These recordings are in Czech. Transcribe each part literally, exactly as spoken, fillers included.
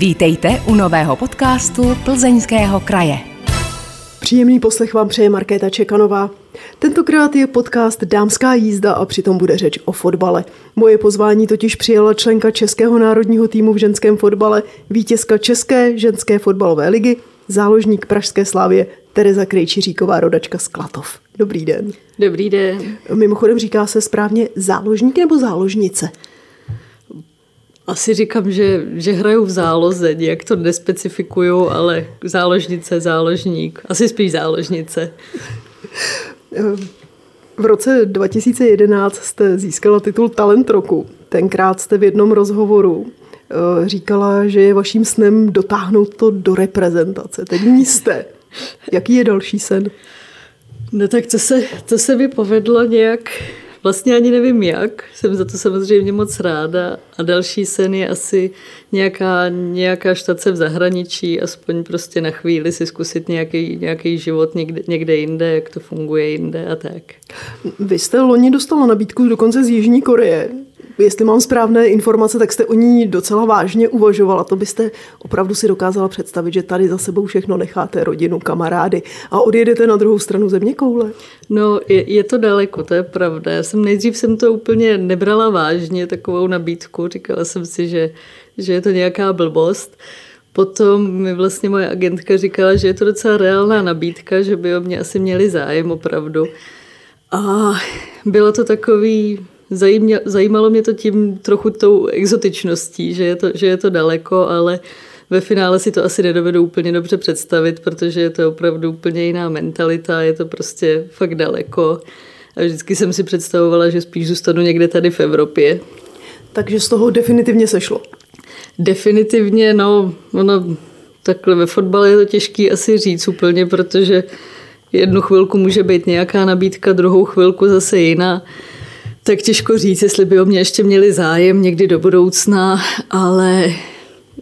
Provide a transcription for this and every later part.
Vítejte u nového podcastu Plzeňského kraje. Příjemný poslech vám přeje Markéta Čekanová. Tentokrát je podcast Dámská jízda a přitom bude řeč o fotbale. Moje pozvání totiž přijala členka českého národního týmu v ženském fotbale, vítězka České ženské fotbalové ligy, záložník Pražské Slavie Tereza Krejčiříková, rodačka z Klatov. Dobrý den. Dobrý den. Mimochodem, říká se správně záložník nebo záložnice? Asi říkám, že, že hrajou v záloze, nějak to nespecifikuju, ale záložnice, záložník, asi spíš záložnice. V roce dva tisíce jedenáct jste získala titul Talent roku. Tenkrát jste v jednom rozhovoru říkala, že je vaším snem dotáhnout to do reprezentace. Teď jste. Jaký je další sen? No tak to se, to se mi povedlo nějak... Vlastně ani nevím jak, jsem za to samozřejmě moc ráda a další sen je asi nějaká, nějaká štace v zahraničí, aspoň prostě na chvíli si zkusit nějaký, nějaký život někde, někde jinde, jak to funguje jinde a tak. Vy jste loni dostala nabídku dokonce z Jižní Koreje. Jestli mám správné informace, tak jste o ní docela vážně uvažovala. To byste opravdu si dokázala představit, že tady za sebou všechno necháte, rodinu, kamarády, a odjedete na druhou stranu zeměkoule. No, je, je to daleko, to je pravda. Já jsem nejdřív jsem to úplně nebrala vážně, takovou nabídku. Říkala jsem si, že, že je to nějaká blbost. Potom mi vlastně moje agentka říkala, že je to docela reálná nabídka, že by o mě asi měli zájem opravdu. A bylo to takový... Zajímalo mě to tím trochu tou exotičností, že je to, že je to daleko, ale ve finále si to asi nedovedu úplně dobře představit, protože je to opravdu úplně jiná mentalita, je to prostě fakt daleko. A vždycky jsem si představovala, že spíš zůstanu někde tady v Evropě. Takže z toho definitivně sešlo? Definitivně, no, ono takhle ve fotbale je to těžký asi říct úplně, protože jednu chvilku může být nějaká nabídka, druhou chvilku zase jiná. Tak těžko říct, jestli by o mě ještě měli zájem někdy do budoucna, ale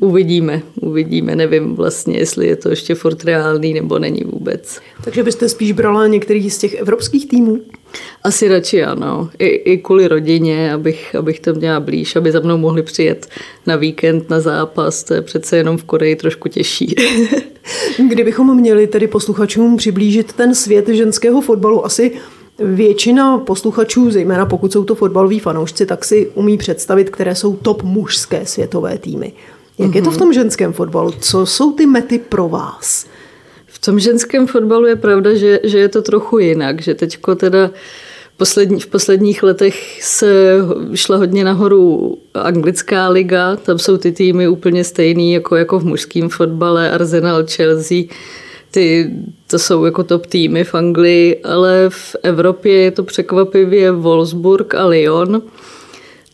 uvidíme, uvidíme, nevím vlastně, jestli je to ještě furt reálný nebo není vůbec. Takže byste spíš brala některý z těch evropských týmů? Asi radši ano, i, i kvůli rodině, abych, abych tam měla blíž, aby za mnou mohli přijet na víkend, na zápas, to je přece jenom v Koreji trošku těžší. Kdybychom měli tedy posluchačům přiblížit ten svět ženského fotbalu, asi... Většina posluchačů, zejména pokud jsou to fotbaloví fanoušci, tak si umí představit, které jsou top mužské světové týmy. Jak mm-hmm. je to v tom ženském fotbalu? Co jsou ty mety pro vás? V tom ženském fotbalu je pravda, že, že je to trochu jinak, že teďko teda poslední, v posledních letech se šla hodně nahoru anglická liga, tam jsou ty týmy úplně stejný jako, jako v mužském fotbale, Arsenal, Chelsea. Ty, to jsou jako top týmy v Anglii, ale v Evropě je to překvapivě Wolfsburg a Lyon.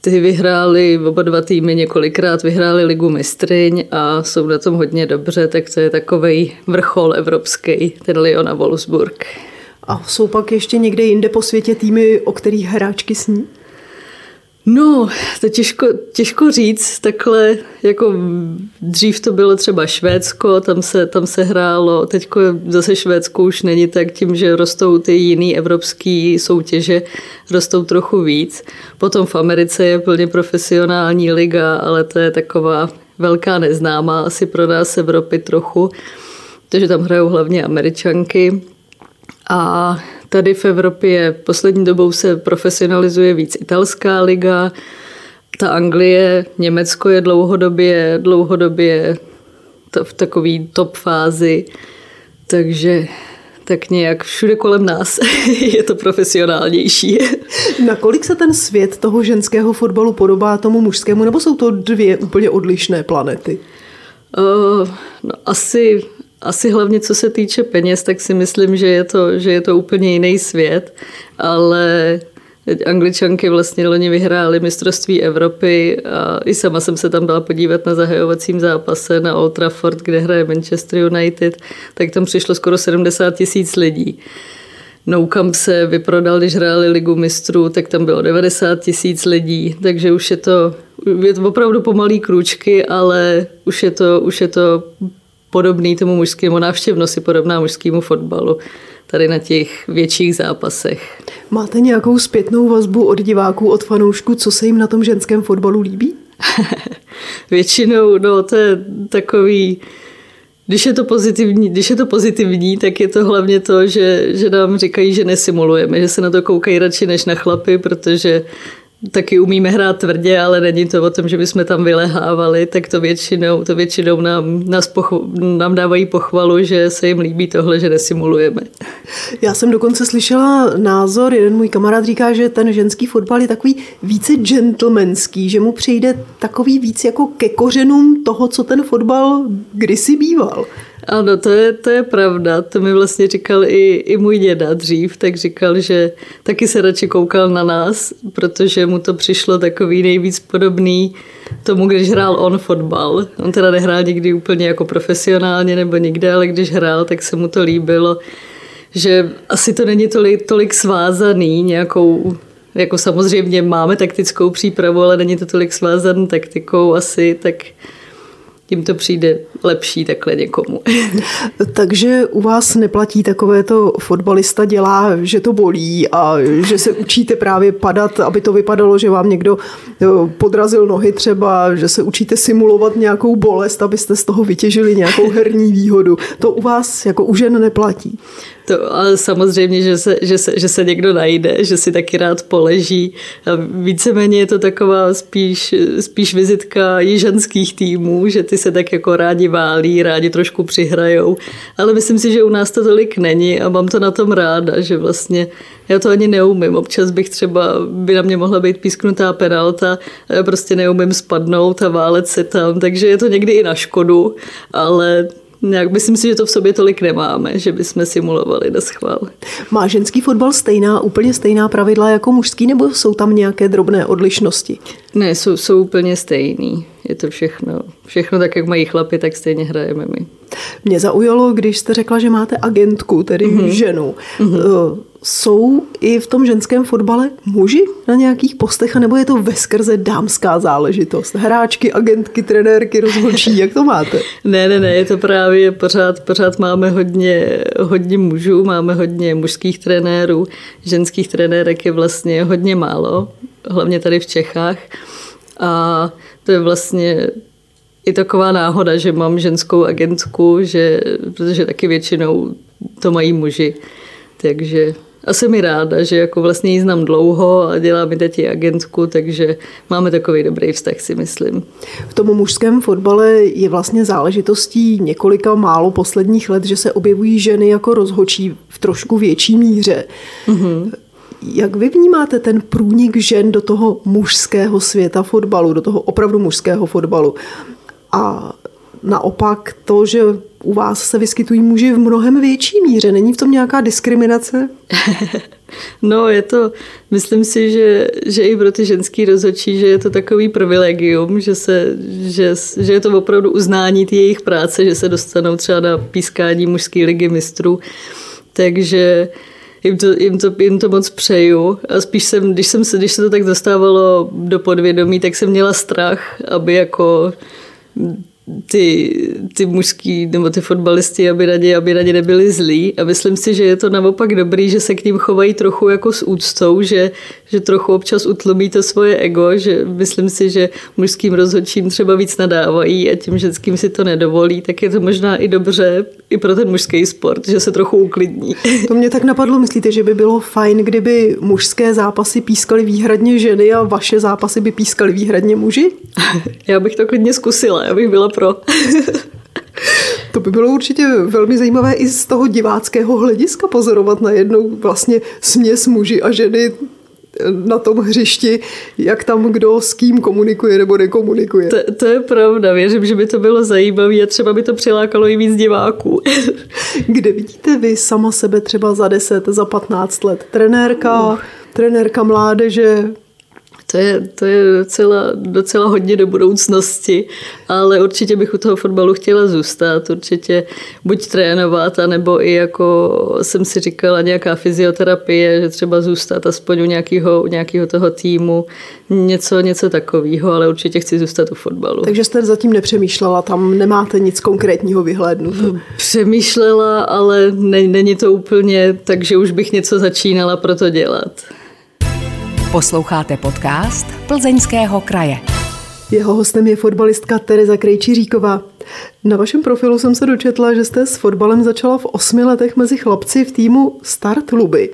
Ty vyhráli, oba dva týmy několikrát vyhráli Ligu mistryň a jsou na tom hodně dobře, tak to je takovej vrchol evropský, ten Lyon a Wolfsburg. A jsou pak ještě někde jinde po světě týmy, o kterých hráčky sní? No, to těžko, těžko říct, takhle, jako dřív to bylo třeba Švédsko, tam se, tam se hrálo, teďko zase Švédsko už není tak tím, že rostou ty jiný evropský soutěže, rostou trochu víc. Potom v Americe je plně profesionální liga, ale to je taková velká neznámá, asi pro nás Evropy trochu, takže tam hrajou hlavně Američanky. A tady v Evropě poslední dobou se profesionalizuje víc italská liga, ta Anglie, Německo je dlouhodobě, dlouhodobě to v takové top fázi, takže tak nějak všude kolem nás je to profesionálnější. Nakolik se ten svět toho ženského fotbalu podobá tomu mužskému, nebo jsou to dvě úplně odlišné planety? Uh, no asi... Asi hlavně, co se týče peněz, tak si myslím, že je to, že je to úplně jiný svět, ale Angličanky vlastně loni vyhrály mistrovství Evropy a i sama jsem se tam dala podívat na zahajovacím zápase na Old Trafford, kde hraje Manchester United, tak tam přišlo skoro sedmdesát tisíc lidí. Nou Camp se vyprodal, když hráli Ligu mistrů, tak tam bylo devadesát tisíc lidí, takže už je to, je to opravdu pomalý krůčky, ale už je to, už je to podobný tomu mužskému, návštěvnosti podobná mužskému fotbalu tady na těch větších zápasech. Máte nějakou zpětnou vazbu od diváků, od fanoušků, co se jim na tom ženském fotbalu líbí? Většinou, no to je takový, když je to pozitivní, když je to pozitivní, tak je to hlavně to, že, že nám říkají, že nesimulujeme, že se na to koukají radši než na chlapy, protože taky umíme hrát tvrdě, ale není to o tom, že bychom tam vylehávali, tak to většinou, to většinou nám, nás pochv, nám dávají pochvalu, že se jim líbí tohle, že nesimulujeme. Já jsem dokonce slyšela názor, jeden můj kamarád říká, že ten ženský fotbal je takový více gentlemanský, že mu přijde takový víc jako ke kořenům toho, co ten fotbal kdysi býval. Ano, to je, to je pravda. To mi vlastně říkal i, i můj děda dřív, tak říkal, že taky se radši koukal na nás, protože mu to přišlo takový nejvíc podobný tomu, když hrál on fotbal. On teda nehrál nikdy úplně jako profesionálně nebo nikde, ale když hrál, tak se mu to líbilo, že asi to není tolik, tolik svázaný nějakou, jako samozřejmě máme taktickou přípravu, ale není to tolik svázaný taktikou asi, tak tím to přijde lepší takhle někomu. Takže u vás neplatí takové to fotbalista dělá, že to bolí a že se učíte právě padat, aby to vypadalo, že vám někdo podrazil nohy třeba, že se učíte simulovat nějakou bolest, abyste z toho vytěžili nějakou herní výhodu. To u vás jako u žen neplatí. To, ale samozřejmě, že se, že, se, že se někdo najde, že si taky rád poleží. A víceméně je to taková spíš, spíš vizitka jižanských týmů, že ty se tak jako rádi válí, rádi trošku přihrajou. Ale myslím si, že u nás to tolik není a mám to na tom ráda, že vlastně já to ani neumím. Občas bych třeba, by na mě mohla být písknutá penalta, prostě neumím spadnout a válet se tam. Takže je to někdy i na škodu, ale nějak myslím si, že to v sobě tolik nemáme, že bychom simulovali na schvál. Má ženský fotbal stejná, úplně stejná pravidla jako mužský, nebo jsou tam nějaké drobné odlišnosti? Ne, jsou, jsou úplně stejný. Je to všechno, všechno tak, jak mají chlapi, tak stejně hrajeme my. Mě zaujalo, když jste řekla, že máte agentku, tedy mm-hmm. ženu. Mm-hmm. Jsou i v tom ženském fotbale muži na nějakých postech, anebo je to veskrze dámská záležitost? Hráčky, agentky, trenérky, rozhodčí, jak to máte? Ne, ne, ne, je to právě pořád, pořád máme hodně, hodně mužů, máme hodně mužských trenérů, ženských trenérek je vlastně hodně málo, hlavně tady v Čechách. A to je vlastně i taková náhoda, že mám ženskou agentku, že, protože taky většinou to mají muži. Takže a jsem mi ráda, že jako vlastně jí znám dlouho a dělá mi teď i agentku, takže máme takový dobrý vztah, si myslím. V tom mužském fotbale je vlastně záležitostí několika málo posledních let, že se objevují ženy jako rozhodčí v trošku větší míře. Mm-hmm. Jak vy vnímáte ten průnik žen do toho mužského světa fotbalu, do toho opravdu mužského fotbalu? A naopak to, že u vás se vyskytují muži v mnohem větší míře, není v tom nějaká diskriminace? No je to, myslím si, že, že i pro ty ženský rozhodčí, že je to takový privilegium, že, se, že, že je to opravdu uznání ty jejich práce, že se dostanou třeba na pískání mužské ligy mistrů, takže Jim to, jim, to, jim to moc přeju a spíš jsem, když, jsem se, když se to tak dostávalo do podvědomí, tak jsem měla strach, aby jako ty, ty mužský nebo ty fotbalisti, aby na ně, aby na ně nebyli zlí a myslím si, že je to naopak dobrý, že se k ním chovají trochu jako s úctou, že, že trochu občas utlumí to svoje ego, že myslím si, že mužským rozhodčím třeba víc nadávají a tím ženským si to nedovolí, tak je to možná i dobře i pro ten mužský sport, že se trochu uklidní. To mě tak napadlo, myslíte, že by bylo fajn, kdyby mužské zápasy pískaly výhradně ženy a vaše zápasy by pískaly výhradně muži? Já bych to klidně zkusila, já bych byla pro. To by bylo určitě velmi zajímavé i z toho diváckého hlediska pozorovat najednou vlastně směs muži a ženy na tom hřišti, jak tam kdo s kým komunikuje nebo nekomunikuje. To, to je pravda, věřím, že by to bylo zajímavé a třeba by to přilákalo i víc diváků. Kde vidíte vy sama sebe třeba za deset, za patnáct let? Trenérka, uh. trenérka mládeže? To je, to je docela, docela hodně do budoucnosti, ale určitě bych u toho fotbalu chtěla zůstat, určitě buď trénovat, anebo i jako jsem si říkala nějaká fyzioterapie, že třeba zůstat aspoň u nějakého, u nějakého toho týmu, něco, něco takového, ale určitě chci zůstat u fotbalu. Takže jste zatím nepřemýšlela, tam nemáte nic konkrétního vyhlédnout? Přemýšlela, ale ne, není to úplně tak, že už bych něco začínala pro to dělat. Posloucháte podcast Plzeňského kraje. Jeho hostem je fotbalistka Tereza Krejčiříková. Na vašem profilu jsem se dočetla, že jste s fotbalem začala v osmi letech mezi chlapci v týmu Start Luby.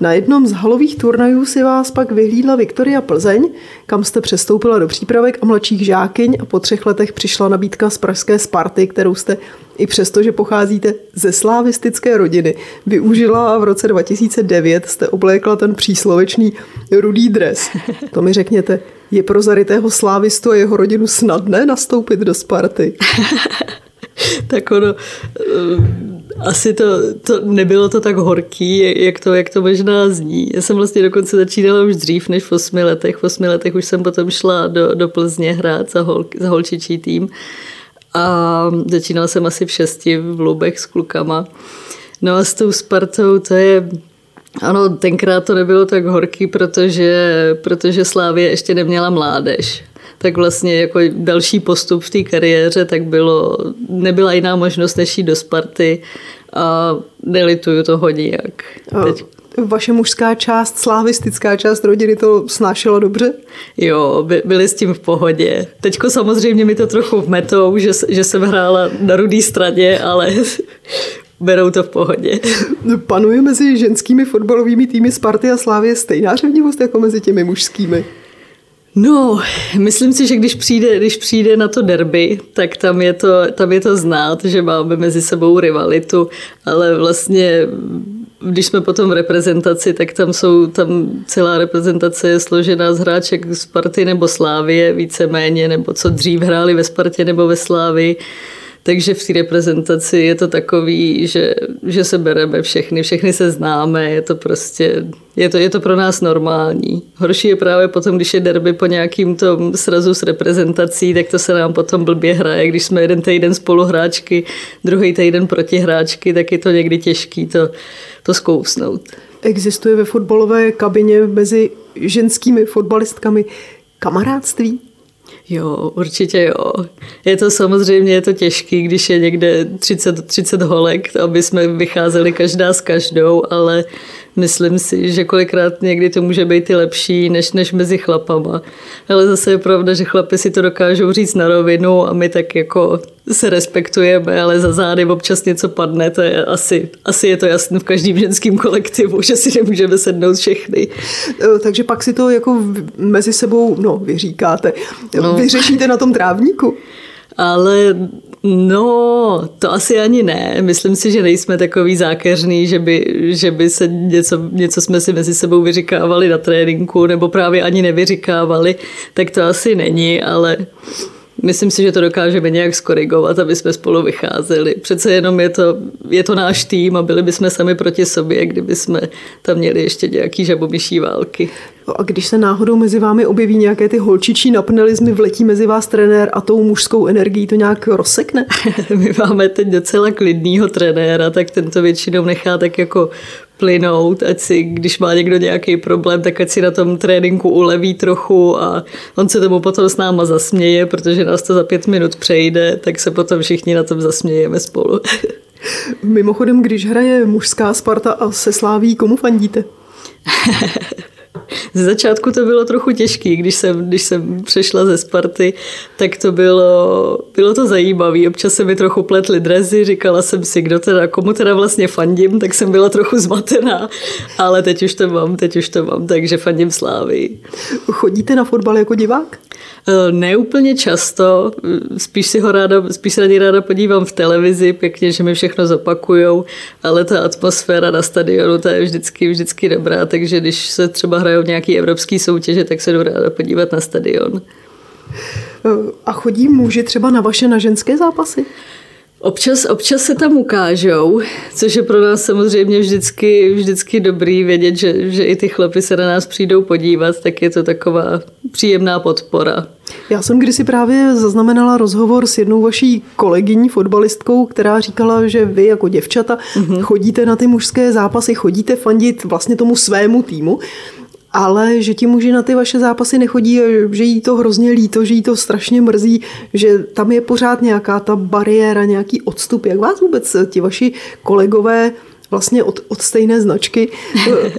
Na jednom z halových turnajů si vás pak vyhlídla Viktoria Plzeň, kam jste přestoupila do přípravek a mladších žákyň a po třech letech přišla nabídka z pražské Sparty, kterou jste, i přesto, že pocházíte ze slávistické rodiny, využila a v roce dva tisíce devět jste oblékla ten příslovečný rudý dres. To mi řekněte, je pro zarytého slávistu a jeho rodinu snadné nastoupit do Sparty? Tak ono, asi to, to nebylo to tak horký, jak to, jak to možná zní. Já jsem vlastně dokonce začínala už dřív než v osmi letech. V osmi letech už jsem potom šla do, do Plzně hrát za, hol, za holčičí tým. A začínala jsem asi v šesti v Lubech s klukama. No a s tou Spartou to je... Ano, tenkrát to nebylo tak horký, protože, protože Slavie ještě neměla mládež. Tak vlastně jako další postup v té kariéře, tak bylo, nebyla jiná možnost než jít do Sparty a nelituju toho nijak. Teď. Vaše mužská část, slavistická část rodiny to snášela dobře? Jo, by, byli s tím v pohodě. Teďko samozřejmě mi to trochu vmetou, že, že jsem hrála na rudý straně, ale... Berou to v pohodě. Panuje mezi ženskými fotbalovými týmy Sparty a Slavie stejná řevnivost jako mezi těmi mužskými? No, myslím si, že když přijde, když přijde na to derby, tak tam je to, tam je to znát, že máme mezi sebou rivalitu, ale vlastně když jsme potom v reprezentaci, tak tam jsou, tam celá reprezentace je složená z hráček Sparty nebo Slavie, víceméně, nebo co dřív hráli ve Spartě nebo ve Slavii. Takže v té reprezentaci je to takový, že, že se bereme všechny, všechny se známe, je to prostě, je to, je to pro nás normální. Horší je právě potom, když je derby po nějakým tom srazu s reprezentací, tak to se nám potom blbě hraje. Když jsme jeden týden spoluhráčky, druhý týden protihráčky, tak je to někdy těžký to, to zkousnout. Existuje ve fotbalové kabině mezi ženskými fotbalistkami kamarádství? Jo, určitě jo. Je to samozřejmě je to těžký, když je někde třicet, třicet holek, aby jsme vycházeli každá s každou, ale myslím si, že kolikrát někdy to může být i lepší než, než mezi chlapama. Ale zase je pravda, že chlapi si to dokážou říct na rovinu a my tak jako se respektujeme, ale za zády občas něco padne, to je asi, asi je to jasné v každém ženském kolektivu, že si nemůžeme sednout všechny. Takže pak si to jako mezi sebou, no, vy říkáte, no. Vyřešíte na tom trávníku. Ale no, to asi ani ne. Myslím si, že nejsme takový zákeřný, že by, že by se něco, něco jsme si mezi sebou vyříkávali na tréninku, nebo právě ani nevyříkávali, tak to asi není, ale... Myslím si, že to dokážeme nějak skorigovat, aby jsme spolu vycházeli. Přece jenom je to, je to náš tým a byli bychom sami proti sobě, kdyby jsme tam měli ještě nějaký žabomyší války. A když se náhodou mezi vámi objeví nějaké ty holčičí napnelismy, vletí mezi vás trenér a tou mužskou energií to nějak rozsekne? My máme teď docela klidnýho trenéra, tak ten to většinou nechá tak jako plynout, ať si, když má někdo nějaký problém, tak ať si na tom tréninku uleví trochu a on se tomu potom s náma zasměje, protože nás to za pět minut přejde, tak se potom všichni na tom zasmějeme spolu. Mimochodem, když hraje mužská Sparta a se Slaví, komu fandíte? Ze začátku to bylo trochu těžký, když jsem, když jsem přešla ze Sparty, tak to bylo, bylo to zajímavé. Občas se mi trochu pletly dresy, říkala jsem si, kdo teda, komu teda vlastně fandím, tak jsem byla trochu zmatená, ale teď už to mám, teď už to mám, takže fandím Slávii. Chodíte na fotbal jako divák? Ne úplně často, spíš, si ho ráda, spíš se na něj ráda podívám v televizi, pěkně, že mi všechno zopakujou, ale ta atmosféra na stadionu, ta je vždycky, vždycky dobrá, takže když se třeba hrajou nějaký evropský soutěže, tak se jdu ráda podívat na stadion. A chodí muži třeba na vaše, na ženské zápasy? Občas, občas se tam ukážou, což je pro nás samozřejmě vždycky, vždycky dobrý vědět, že, že i ty chlapi se na nás přijdou podívat, tak je to taková příjemná podpora. Já jsem kdysi právě zaznamenala rozhovor s jednou vaší kolegyní fotbalistkou, která říkala, že vy jako děvčata mm-hmm. chodíte na ty mužské zápasy, chodíte fandit vlastně tomu svému týmu, ale že ti muži na ty vaše zápasy nechodí, že jí to hrozně líto, že jí to strašně mrzí, že tam je pořád nějaká ta bariéra, nějaký odstup. Jak vás vůbec ti vaši kolegové vlastně od, od stejné značky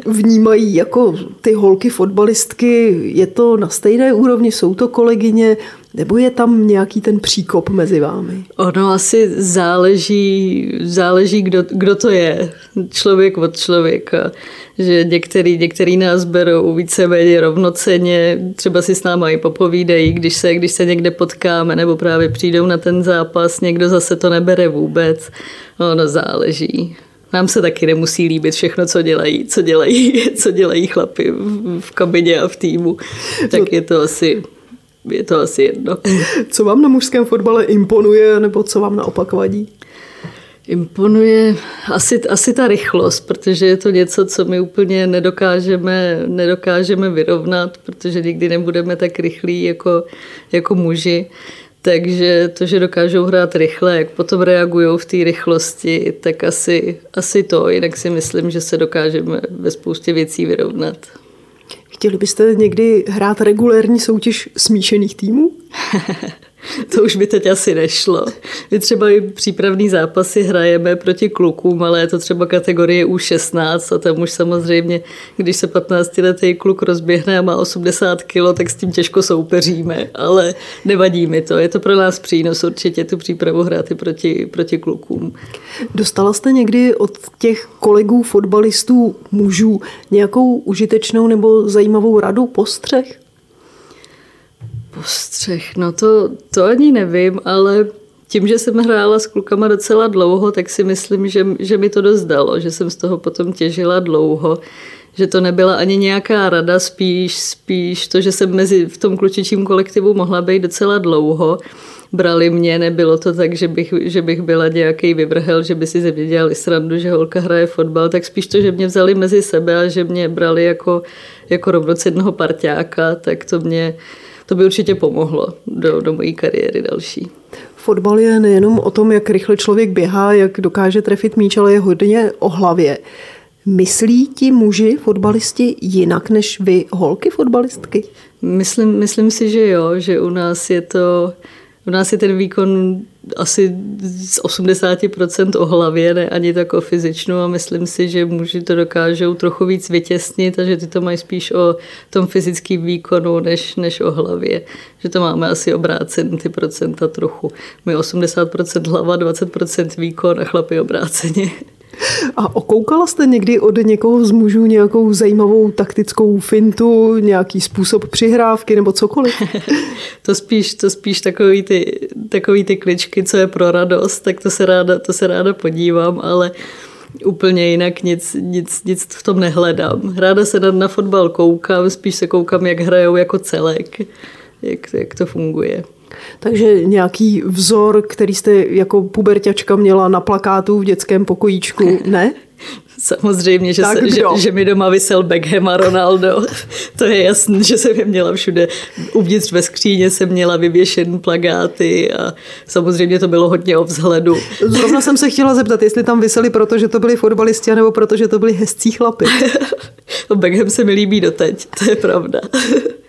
vnímají jako ty holky fotbalistky? Je to na stejné úrovni? Jsou to kolegyně? Nebo je tam nějaký ten příkop mezi vámi? Ono asi záleží, záleží kdo, kdo to je. Člověk od člověka. Že některý, některý nás berou víceméně rovnocenně, třeba si s námi i popovídají, když se, když se někde potkáme, nebo právě přijdou na ten zápas, někdo zase to nebere vůbec. Ono záleží. Nám se taky nemusí líbit všechno, co dělají, co dělají, co dělají chlapi v kabině a v týmu. Tak je to asi... Je to asi jedno. Co vám na mužském fotbale imponuje, nebo co vám naopak vadí? Imponuje asi, asi ta rychlost, protože je to něco, co my úplně nedokážeme, nedokážeme vyrovnat, protože nikdy nebudeme tak rychlí jako, jako muži. Takže to, že dokážou hrát rychle, jak potom reagují v té rychlosti, tak asi, asi to. Jinak si myslím, že se dokážeme ve spoustě věcí vyrovnat. Chtěli byste někdy hrát regulérní soutěž smíšených týmů? To už by teď asi nešlo. My třeba i přípravný zápasy hrajeme proti klukům, ale je to třeba kategorie U šestnáct a tam už samozřejmě, když se patnáctiletý kluk rozběhne a má osmdesát kilo, tak s tím těžko soupeříme, ale nevadí mi to. Je to pro nás přínos určitě tu přípravu hrát i proti, proti klukům. Dostala jste někdy od těch kolegů fotbalistů mužů nějakou užitečnou nebo zajímavou radu, postřeh? Postřeh, no to, to ani nevím, ale tím, že jsem hrála s klukama docela dlouho, tak si myslím, že, že mi to dost dalo, že jsem z toho potom těžila dlouho, že to nebyla ani nějaká rada, spíš, spíš to, že jsem mezi, v tom klučičím kolektivu mohla být docela dlouho. Brali mě, nebylo to tak, že bych, že bych byla nějaký vyvrhel, že by si ze mě dělali srandu, že holka hraje fotbal, tak spíš to, že mě vzali mezi sebe a že mě brali jako, jako rovnocenného parťáka, tak to mě... To by určitě pomohlo do, do mojí kariéry další. Fotbal je nejenom o tom, jak rychle člověk běhá, jak dokáže trefit míč, ale je hodně o hlavě. Myslí ti muži fotbalisti jinak než vy holky fotbalistky? Myslím, myslím si, že jo, že u nás je to... U nás je ten výkon asi z osmdesát procent o hlavě, ne ani tak o fyzičnu a myslím si, že muži to dokážou trochu víc vytěsnit a že ty to mají spíš o tom fyzickém výkonu než, než o hlavě. Že to máme asi obrácen ty procenta trochu. My osmdesát procent hlava, dvacet procent výkon a chlapi obráceně. A okoukala jste někdy od někoho z mužů nějakou zajímavou taktickou fintu, nějaký způsob přihrávky nebo cokoliv? To spíš, to spíš takový ty, takový ty kličky, co je pro radost, tak to se ráda, to se ráda podívám, ale úplně jinak nic, nic, nic v tom nehledám. Ráda se na, na fotbal koukám, spíš se koukám, jak hrajou jako celek, jak, jak to funguje. Takže nějaký vzor, který jste jako puberťačka měla na plakátu v dětském pokojíčku, ne? Samozřejmě, že, se, že, že mi doma visel Beckham a Ronaldo. To je jasné, že jsem je měla všude. Uvnitř ve skříně jsem měla vyvěšen plakáty a samozřejmě to bylo hodně o vzhledu. Zrovna jsem se chtěla zeptat, jestli tam viseli, protože to byli fotbalisti, nebo protože to byli hezcí chlapi. Beckham se mi líbí doteď, to je pravda.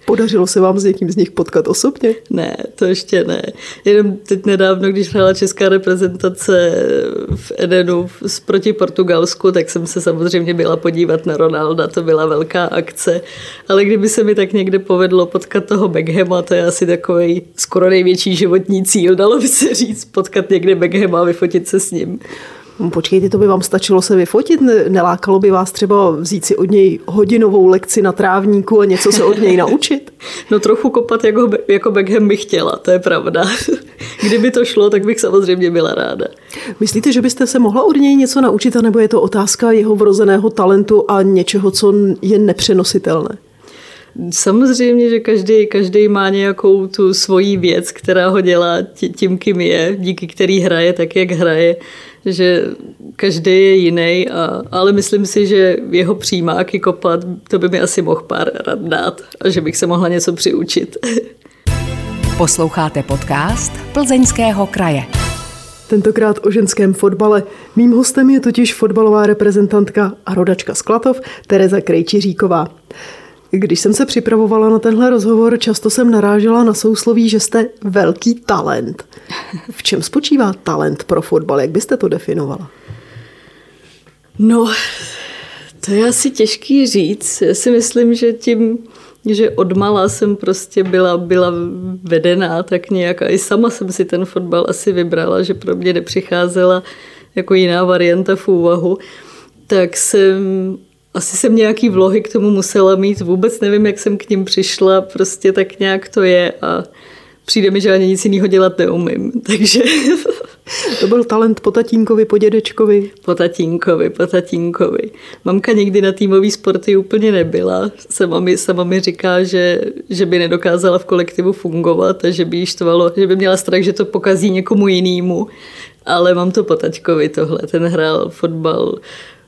Podařilo se vám s někým z nich potkat osobně? Ne, to ještě ne. Jenom teď nedávno, když hrála česká reprezentace v Edenu proti Portugalsku, tak jsem se samozřejmě byla podívat na Ronalda, to byla velká akce. Ale kdyby se mi tak někde povedlo potkat toho Beckhama, to je asi takový skoro největší životní cíl, dalo by se říct, potkat někde Beckhama a vyfotit se s ním. Počkejte, to by vám stačilo se vyfotit? Nelákalo by vás třeba vzít si od něj hodinovou lekci na trávníku a něco se od něj naučit? No trochu kopat jako, jako Beckham bych chtěla, to je pravda. Kdyby to šlo, tak bych samozřejmě byla ráda. Myslíte, že byste se mohla od něj něco naučit, anebo je to otázka jeho vrozeného talentu a něčeho, co je nepřenositelné? Samozřejmě, že každý, každý má nějakou tu svoji věc, která ho dělá tím, kým je, díky který hraje, tak jak hraje, že každý je jiný, a, ale myslím si, že jeho přímáky kopat, to by mi asi mohl pár rad dát a že bych se mohla něco přiučit. Posloucháte podcast Plzeňského kraje. Tentokrát o ženském fotbale. Mým hostem je totiž fotbalová reprezentantka a rodačka z Klatov Tereza Krejčiříková. Když jsem se připravovala na tenhle rozhovor, často jsem narážela na sousloví, že jste velký talent. V čem spočívá talent pro fotbal? Jak byste to definovala? No, to je asi těžký říct. Já si myslím, že tím, že odmala jsem prostě byla, byla vedená tak nějak a i sama jsem si ten fotbal asi vybrala, že pro mě nepřicházela jako jiná varianta v úvahu, tak jsem, asi jsem nějaký vlohy k tomu musela mít, vůbec nevím, jak jsem k ním přišla, prostě tak nějak to je a přijde mi, že ani nic jiného dělat neumím, takže... To byl talent po tatínkovi, po dědečkovi. Po tatínkovi, po tatínkovi. Mamka nikdy na týmový sporty úplně nebyla. Sama mi, sama mi říká, že, že by nedokázala v kolektivu fungovat a že by jí štvalo, že by měla strach, že to pokazí někomu jinému. Ale mám to po taťkovi tohle. Ten hrál fotbal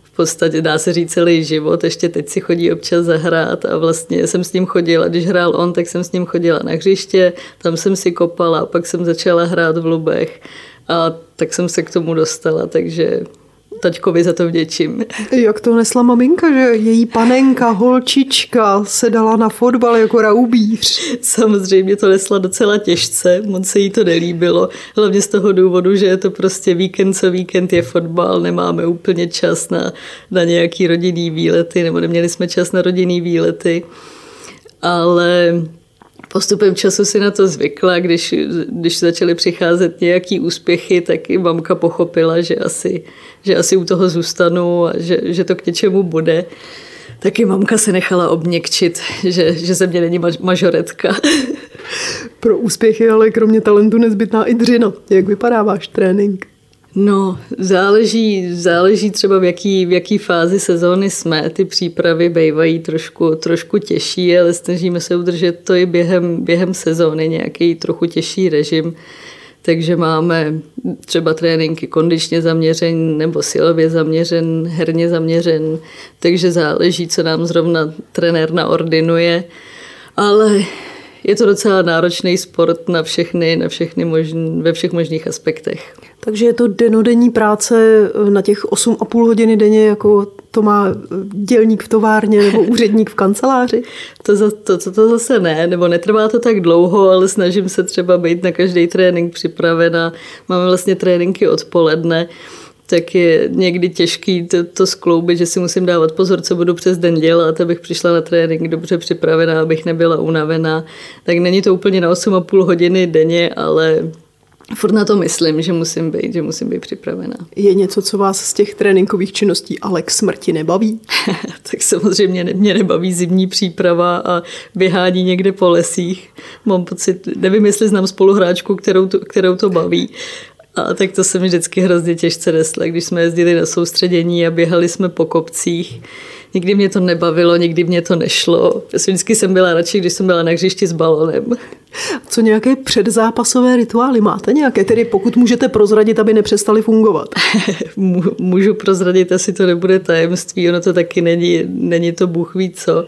v podstatě, dá se říct, celý život. Ještě teď si chodí občas zahrát a vlastně jsem s ním chodila. Když hrál on, tak jsem s ním chodila na hřiště, tam jsem si kopala, pak jsem začala hrát v Lubech. A tak jsem se k tomu dostala, takže taťkovi za to vděčím. Jak to nesla maminka, že její panenka, holčička se dala na fotbal jako raubíř. Samozřejmě to nesla docela těžce, moc se jí to nelíbilo. Hlavně z toho důvodu, že je to prostě víkend co víkend je fotbal, nemáme úplně čas na, na nějaký rodinný výlety, nebo neměli jsme čas na rodinný výlety, ale... Postupem času si na to zvykla, když, když začaly přicházet nějaký úspěchy, tak i mamka pochopila, že asi, že asi u toho zůstanu a že, že to k něčemu bude. Tak i mamka se nechala obměkčit, že, že ze mě není mažoretka. Pro úspěchy ale kromě talentu nezbytná i dřina. Jak vypadá váš trénink? No, záleží, záleží třeba v jaký, v jaký fázi sezóny jsme. Ty přípravy bývají trošku, trošku těžší, ale snažíme se udržet to i během, během sezóny, nějaký trochu těžší režim. Takže máme třeba tréninky kondičně zaměřen nebo silově zaměřen, herně zaměřen. Takže záleží, co nám zrovna trenér naordinuje. Ale... Je to docela náročný sport na všechny, na všechny možný, ve všech možných aspektech. Takže je to dennodenní práce na těch osm a půl hodiny denně, jako to má dělník v továrně nebo úředník v kanceláři? to, za, to, to, to zase ne, nebo netrvá to tak dlouho, ale snažím se třeba být na každý trénink připravena. Máme vlastně tréninky odpoledne, tak je někdy těžký to, to skloubit, že si musím dávat pozor, co budu přes den dělat, abych přišla na trénink dobře připravená, abych nebyla unavená. Tak není to úplně na osm a půl hodiny denně, ale furt na to myslím, že musím být, že musím být připravená. Je něco, co vás z těch tréninkových činností ale k smrti nebaví? Tak samozřejmě mě nebaví zimní příprava a běhání někde po lesích. Mám pocit, nevím, jestli znám spoluhráčku, kterou to, kterou to baví. A tak to se mi vždycky hrozně těžce nesla, když jsme jezdili na soustředění a běhali jsme po kopcích. Nikdy mě to nebavilo, nikdy mě to nešlo. Vždycky jsem byla radši, když jsem byla na hřišti s balonem. Co nějaké předzápasové rituály máte? Nějaké tedy, pokud můžete prozradit, aby nepřestaly fungovat? Můžu prozradit, asi to nebude tajemství, ono to taky není, není to bůh ví co,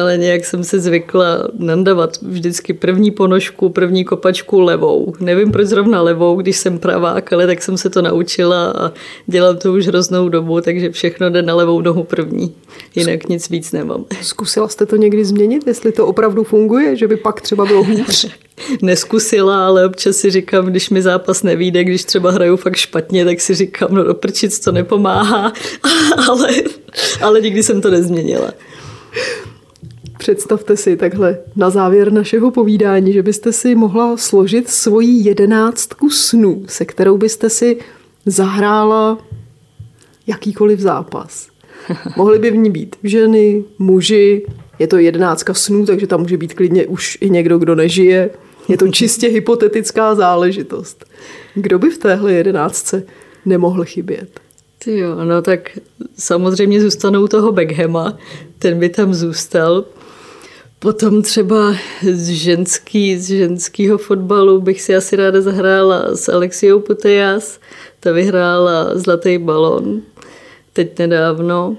ale nějak jsem se zvykla nandavat vždycky první ponožku, první kopačku levou. Nevím, proč zrovna levou, když jsem pravák, ale tak jsem se to naučila a dělám to už hroznou dobu, takže všechno jde na levou nohu první. Jinak nic víc nemám. Zkusila jste to někdy změnit, jestli to opravdu funguje, že by pak třeba bylo hůř? Neskusila, ale občas si říkám, když mi zápas nevíde, když třeba hraju fakt špatně, tak si říkám, no do prčic, to nepomáhá, ale, ale nikdy jsem to nezměnila. Představte si takhle na závěr našeho povídání, že byste si mohla složit svoji jedenáctku snů, se kterou byste si zahrála jakýkoliv zápas. Mohly by v ní být ženy, muži, je to jedenáctka snů, takže tam může být klidně už i někdo, kdo nežije. Je to čistě hypotetická záležitost. Kdo by v téhle jedenáctce nemohl chybět? Ty jo, no tak samozřejmě zůstanou toho Beckhama, ten by tam zůstal. Potom třeba z, ženský, z ženského fotbalu bych si asi ráda zahrála s Alexiou Putellas, ta vyhrála Zlatý balón. Teď nedávno.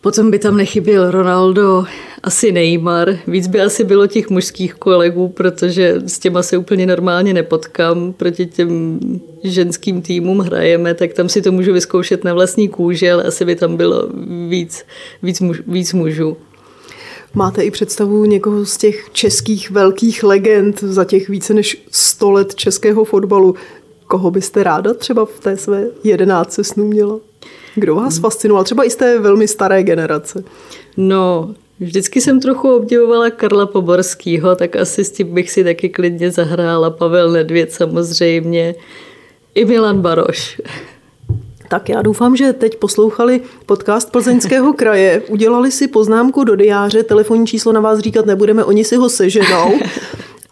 Potom by tam nechyběl Ronaldo, asi Neymar. Víc by asi bylo těch mužských kolegů, protože s těma se úplně normálně nepotkám. Proti těm ženským týmům hrajeme, tak tam si to můžu vyzkoušet na vlastní kůži, ale asi by tam bylo víc, víc, muž, víc mužů. Máte i představu někoho z těch českých velkých legend za těch více než sto let českého fotbalu? Koho byste ráda třeba v té své jedenáctce snů měla? Kdo vás fascinoval? Třeba i z té velmi staré generace. No, Vždycky jsem trochu obdivovala Karla Poborskýho, tak asi s tím bych si taky klidně zahrála. Pavel Nedvěd samozřejmě i Milan Baroš. Tak já doufám, že teď poslouchali podcast Plzeňského kraje, udělali si poznámku do diáře, telefonní číslo na vás říkat nebudeme, oni si ho seženou.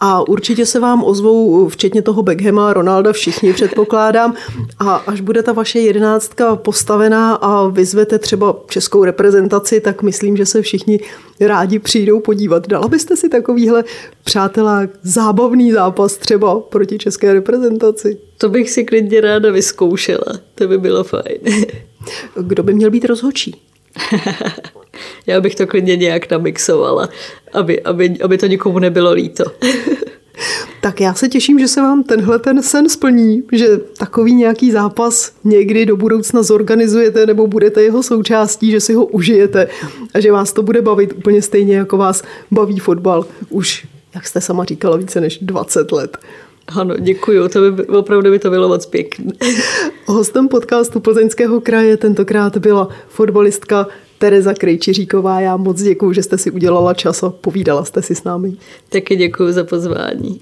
A určitě se vám ozvou, včetně toho Beckhama, Ronalda, všichni předpokládám. A až bude ta vaše jedenáctka postavená a vyzvete třeba českou reprezentaci, tak myslím, že se všichni rádi přijdou podívat. Dala byste si takovýhle, přátelá, zábavný zápas třeba proti české reprezentaci? To bych si klidně ráda vyzkoušela. To by bylo fajn. Kdo by měl být rozhodčí? Já bych to klidně nějak namixovala, aby, aby, aby to nikomu nebylo líto. Tak já se těším, že se vám tenhle ten sen splní, že takový nějaký zápas někdy do budoucna zorganizujete nebo budete jeho součástí, že si ho užijete a že vás to bude bavit úplně stejně, jako vás baví fotbal už, jak jste sama říkala, více než dvacet let. Ano, děkuju, to by, opravdu by to bylo moc pěkný. Hostem podcastu Plzeňského kraje tentokrát byla fotbalistka Tereza Krejčiříková. Já moc děkuju, že jste si udělala čas a povídala jste si s námi. Taky děkuju za pozvání.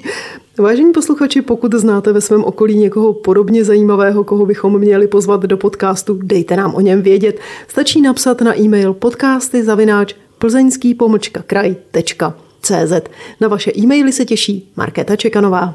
Vážení posluchači, pokud znáte ve svém okolí někoho podobně zajímavého, koho bychom měli pozvat do podcastu, dejte nám o něm vědět. Stačí napsat na e-mail podcasty zavináč plzeňský pomlčka kraj tečka cz. Na vaše e-maily se těší Markéta Čekanová.